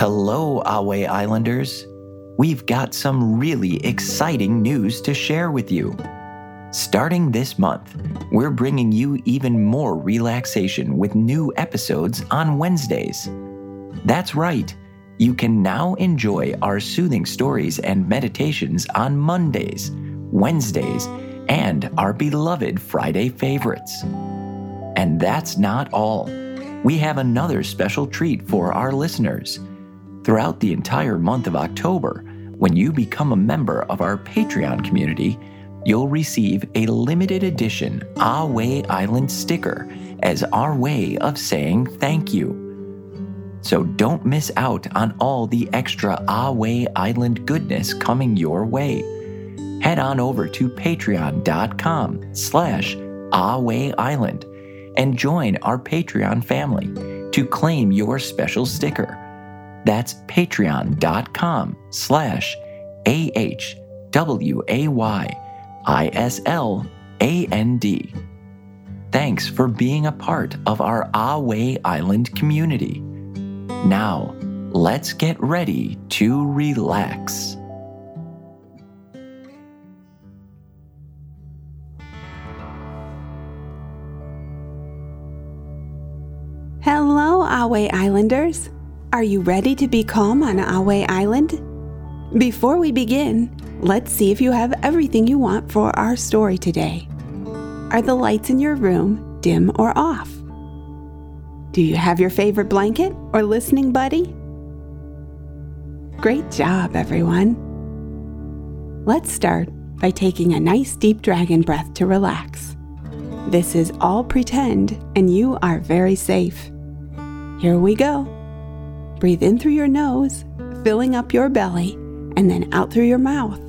Hello, Ahway Islanders. We've got some really exciting news to share with you. Starting this month, we're bringing you even more relaxation with new episodes on Wednesdays. That's right. You can now enjoy our soothing stories and meditations on Mondays, Wednesdays, and our beloved Friday favorites. And that's not all. We have another special treat for our listeners. Throughout the entire month of October, when you become a member of our Patreon community, you'll receive a limited edition Ahway Island sticker as our way of saying thank you. So don't miss out on all the extra Ahway Island goodness coming your way. Head on over to patreon.com/Ahway Island and join our Patreon family to claim your special sticker. That's patreon.com/AHWAYISLAND. Thanks for being a part of our Ahway Island community. Now, let's get ready to relax. Hello, Ahway Islanders. Are you ready to be calm on Ahway Island? Before we begin, let's see if you have everything you want for our story today. Are the lights in your room dim or off? Do you have your favorite blanket or listening buddy? Great job, everyone. Let's start by taking a nice deep dragon breath to relax. This is all pretend, and you are very safe. Here we go. Breathe in through your nose, filling up your belly, and then out through your mouth,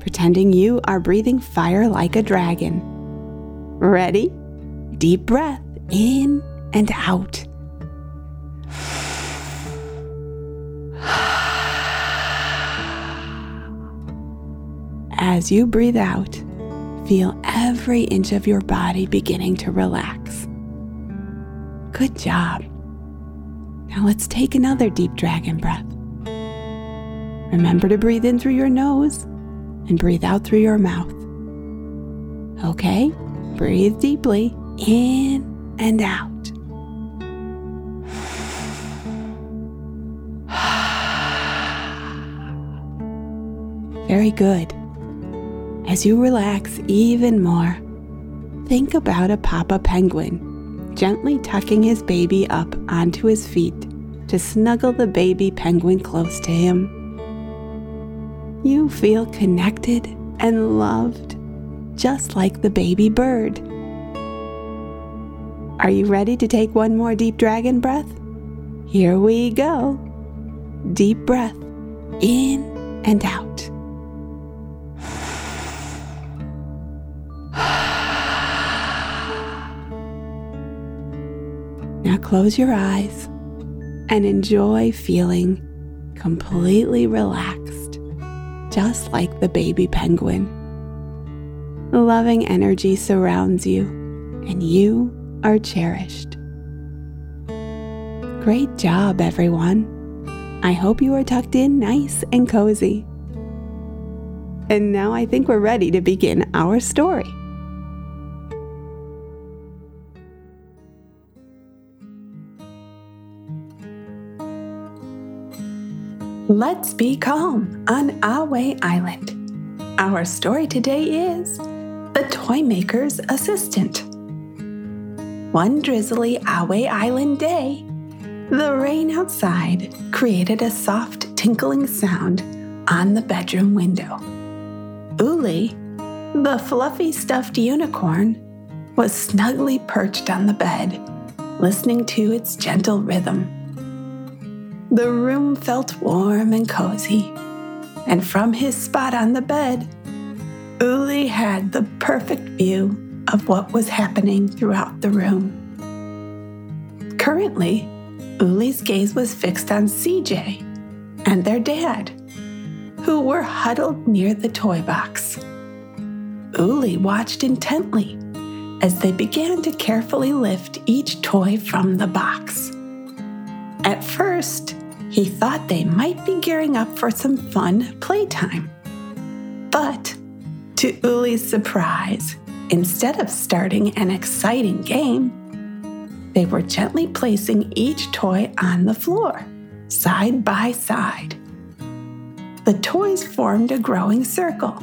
pretending you are breathing fire like a dragon. Ready? Deep breath in and out. As you breathe out, feel every inch of your body beginning to relax. Good job. Now let's take another deep dragon breath. Remember to breathe in through your nose and breathe out through your mouth. Okay, breathe deeply in and out. Very good. As you relax even more, think about a Papa Penguin gently tucking his baby up onto his feet to snuggle the baby penguin close to him. You feel connected and loved, just like the baby bird. Are you ready to take one more deep dragon breath? Here we go. Deep breath in and out. Now close your eyes and enjoy feeling completely relaxed, just like the baby penguin. Loving energy surrounds you, and you are cherished. Great job, everyone. I hope you are tucked in nice and cozy. And now I think we're ready to begin our story. Let's be calm on Ahway Island. Our story today is The Toy Maker's Assistant. One drizzly Ahway Island day, the rain outside created a soft tinkling sound on the bedroom window. Uli, the fluffy stuffed unicorn, was snugly perched on the bed, listening to its gentle rhythm. The room felt warm and cozy, and from his spot on the bed, Uli had the perfect view of what was happening throughout the room. Currently, Uli's gaze was fixed on C.J. and their dad, who were huddled near the toy box. Uli watched intently as they began to carefully lift each toy from the box. At first, He thought they might be gearing up for some fun playtime. But, to Uli's surprise, instead of starting an exciting game, they were gently placing each toy on the floor, side by side. The toys formed a growing circle,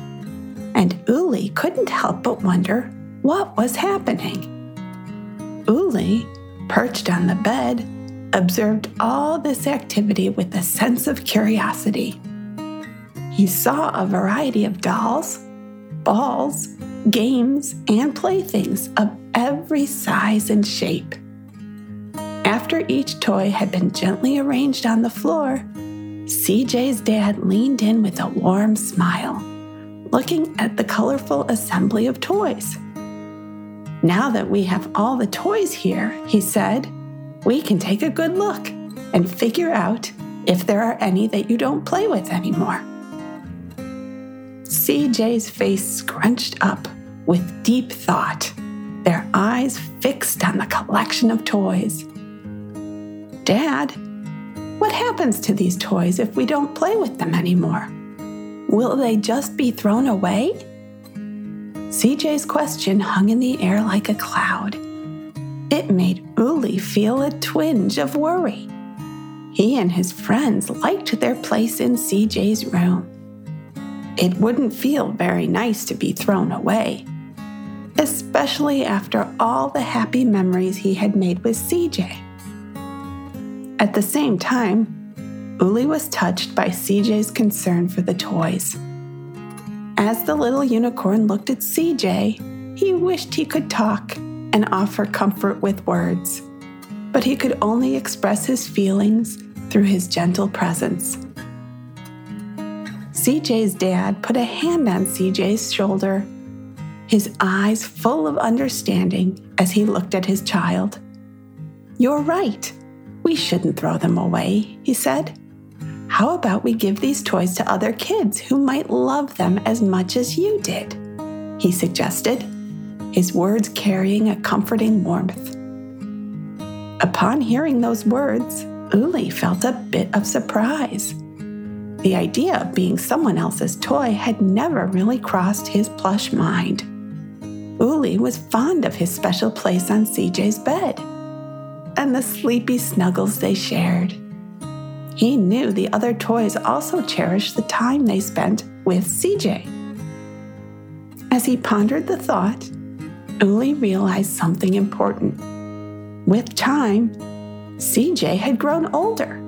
and Uli couldn't help but wonder what was happening. Uli, perched on the bed, observed all this activity with a sense of curiosity. He saw a variety of dolls, balls, games, and playthings of every size and shape. After each toy had been gently arranged on the floor, CJ's dad leaned in with a warm smile, looking at the colorful assembly of toys. "Now that we have all the toys here," he said, "we can take a good look and figure out if there are any that you don't play with anymore." CJ's face scrunched up with deep thought, their eyes fixed on the collection of toys. "Dad, what happens to these toys if we don't play with them anymore? Will they just be thrown away?" CJ's question hung in the air like a cloud. It made Uli feel a twinge of worry. He and his friends liked their place in CJ's room. It wouldn't feel very nice to be thrown away, especially after all the happy memories he had made with CJ. At the same time, Uli was touched by CJ's concern for the toys. As the little unicorn looked at CJ, he wished he could talk and offer comfort with words, but he could only express his feelings through his gentle presence. CJ's dad put a hand on CJ's shoulder, his eyes full of understanding as he looked at his child. "You're right. We shouldn't throw them away," he said. "How about we give these toys to other kids who might love them as much as you did?" he suggested, his words carrying a comforting warmth. Upon hearing those words, Uli felt a bit of surprise. The idea of being someone else's toy had never really crossed his plush mind. Uli was fond of his special place on CJ's bed and the sleepy snuggles they shared. He knew the other toys also cherished the time they spent with CJ. As he pondered the thought, Uli realized something important. With time, CJ had grown older,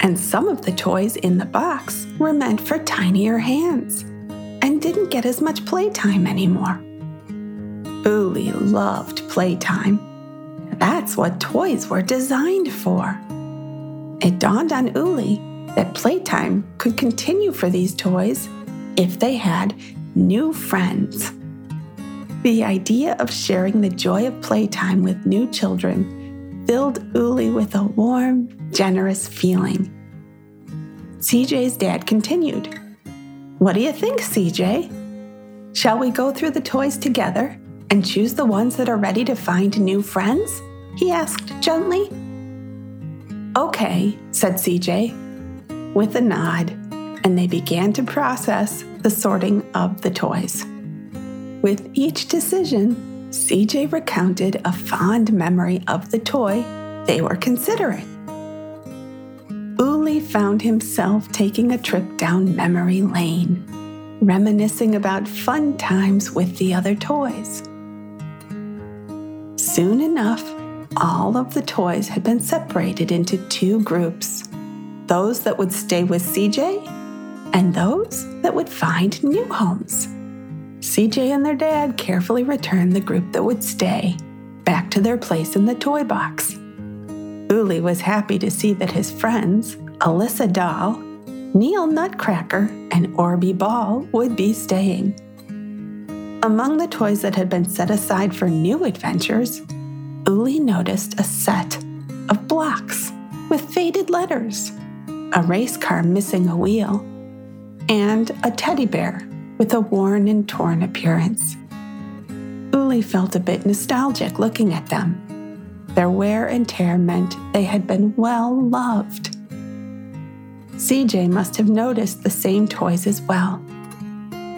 and some of the toys in the box were meant for tinier hands and didn't get as much playtime anymore. Uli loved playtime. That's what toys were designed for. It dawned on Uli that playtime could continue for these toys if they had new friends. The idea of sharing the joy of playtime with new children filled Uli with a warm, generous feeling. CJ's dad continued, "What do you think, CJ? Shall we go through the toys together and choose the ones that are ready to find new friends?" he asked gently. "Okay," said CJ, with a nod, and they began to process the sorting of the toys. With each decision, CJ recounted a fond memory of the toy they were considering. Uli found himself taking a trip down memory lane, reminiscing about fun times with the other toys. Soon enough, all of the toys had been separated into two groups: those that would stay with CJ and those that would find new homes. CJ and their dad carefully returned the group that would stay back to their place in the toy box. Uli was happy to see that his friends, Alyssa Doll, Neil Nutcracker, and Orby Ball would be staying. Among the toys that had been set aside for new adventures, Uli noticed a set of blocks with faded letters, a race car missing a wheel, and a teddy bear with a worn and torn appearance. Uli felt a bit nostalgic looking at them. Their wear and tear meant they had been well loved. C.J. must have noticed the same toys as well.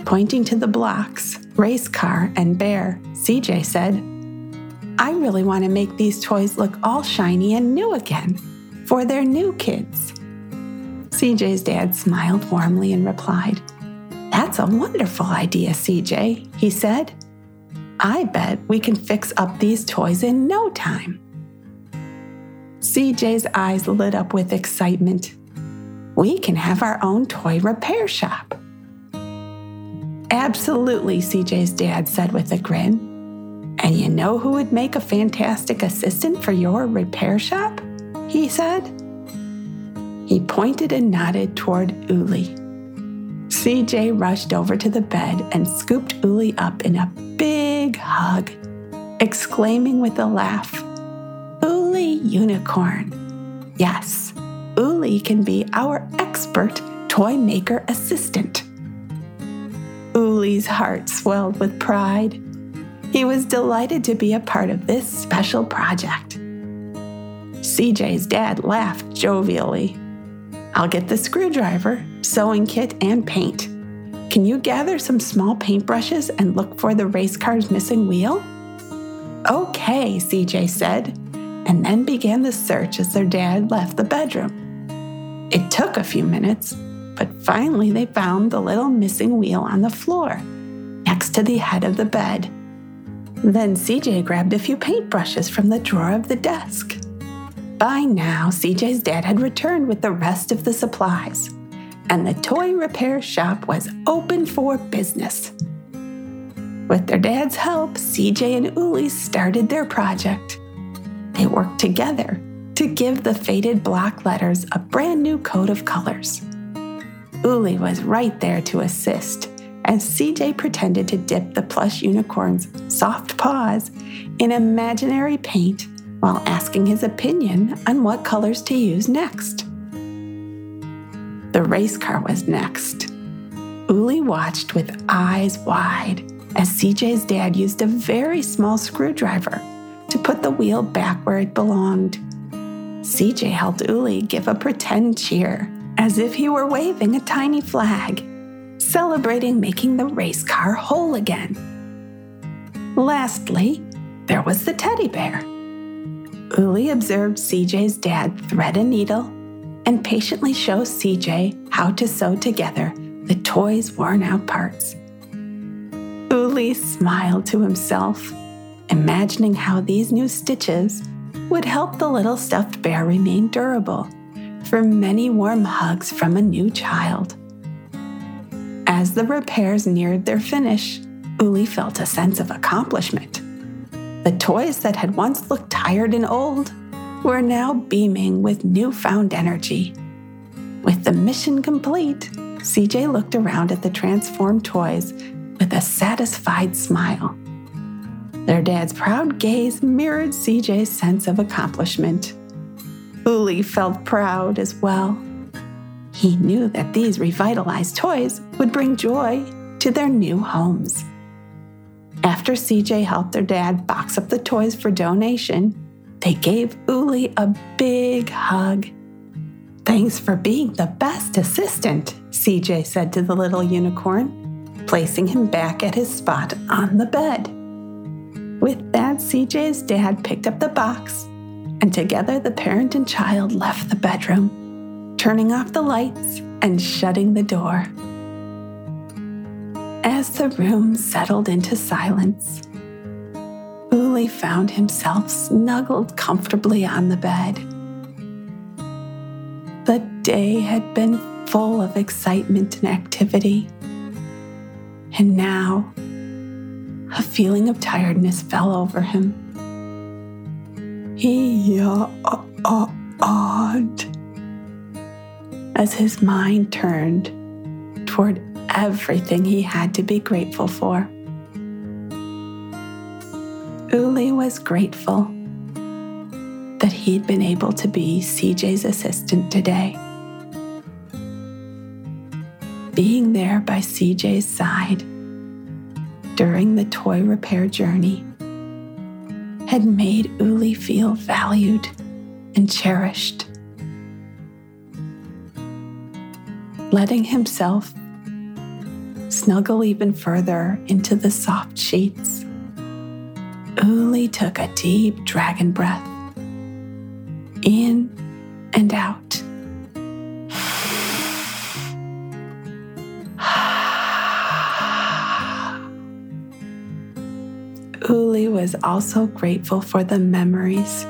Pointing to the blocks, race car, and bear, C.J. said, "I really want to make these toys look all shiny and new again, for they're new kids." C.J.'s dad smiled warmly and replied, "That's a wonderful idea, C.J.," he said. "I bet we can fix up these toys in no time." C.J.'s eyes lit up with excitement. "We can have our own toy repair shop." "Absolutely," C.J.'s dad said with a grin. "And you know who would make a fantastic assistant for your repair shop?" he said. He pointed and nodded toward Uli. C.J. rushed over to the bed and scooped Uli up in a big hug, exclaiming with a laugh, "Uli Unicorn! Yes, Uli can be our expert toy maker assistant." Uli's heart swelled with pride. He was delighted to be a part of this special project. C.J.'s dad laughed jovially. "I'll get the screwdriver, sewing kit, and paint. Can you gather some small paintbrushes and look for the race car's missing wheel?" "Okay," C.J. said, and then began the search as their dad left the bedroom. It took a few minutes, but finally they found the little missing wheel on the floor, next to the head of the bed. Then C.J. grabbed a few paintbrushes from the drawer of the desk. By now, C.J.'s dad had returned with the rest of the supplies, and the toy repair shop was open for business. With their dad's help, C.J. and Uli started their project. They worked together to give the faded block letters a brand new coat of colors. Uli was right there to assist, as C.J. pretended to dip the plush unicorn's soft paws in imaginary paint while asking his opinion on what colors to use next. The race car was next. Uli watched with eyes wide as C.J.'s dad used a very small screwdriver to put the wheel back where it belonged. C.J. helped Uli give a pretend cheer as if he were waving a tiny flag, celebrating making the race car whole again. Lastly, there was the teddy bear. Uli observed C.J.'s dad thread a needle and patiently show C.J. how to sew together the toy's worn-out parts. Uli smiled to himself, imagining how these new stitches would help the little stuffed bear remain durable for many warm hugs from a new child. As the repairs neared their finish, Uli felt a sense of accomplishment. The toys that had once looked tired and old were now beaming with newfound energy. With the mission complete, C.J. looked around at the transformed toys with a satisfied smile. Their dad's proud gaze mirrored C.J.'s sense of accomplishment. Uli felt proud as well. He knew that these revitalized toys would bring joy to their new homes. After C.J. helped their dad box up the toys for donation, they gave Uli a big hug. "Thanks for being the best assistant," C.J. said to the little unicorn, placing him back at his spot on the bed. With that, C.J.'s dad picked up the box, and together the parent and child left the bedroom, turning off the lights and shutting the door. As the room settled into silence, Uli found himself snuggled comfortably on the bed. The day had been full of excitement and activity, and now a feeling of tiredness fell over him. He yawned as his mind turned toward everything he had to be grateful for. Uli was grateful that he'd been able to be C.J.'s assistant today. Being there by C.J.'s side during the toy repair journey had made Uli feel valued and cherished. letting himself snuggle even further into the soft sheets. Uli took a deep dragon breath, in and out. Uli was also grateful for the memories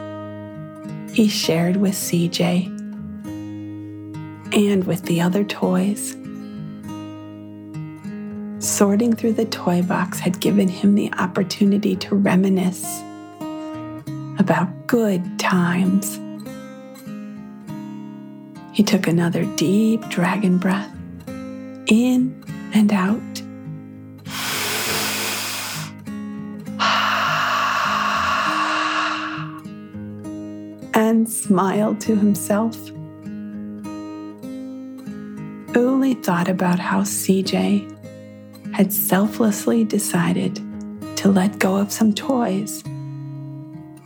he shared with C.J. and with the other toys. Sorting through the toy box had given him the opportunity to reminisce about good times. He took another deep dragon breath, in and out. And smiled to himself. Uli thought about how C.J. had selflessly decided to let go of some toys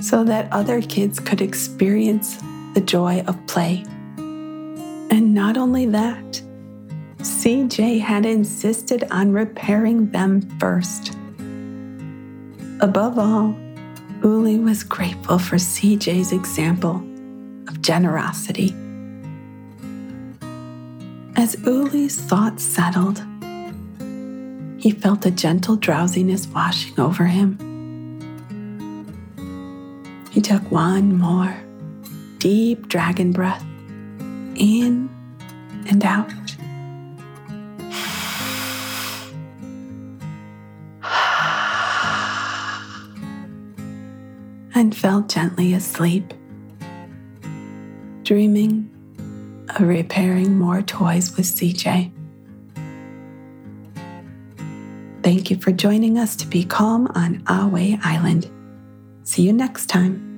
so that other kids could experience the joy of play. And not only that, C.J. had insisted on repairing them first. Above all, Uli was grateful for C.J.'s example of generosity. As Uli's thoughts settled, he felt a gentle drowsiness washing over him. He took one more deep dragon breath, in and out. And fell gently asleep, dreaming of repairing more toys with C.J. Thank you for joining us to Be Calm on Ahway Island. See you next time.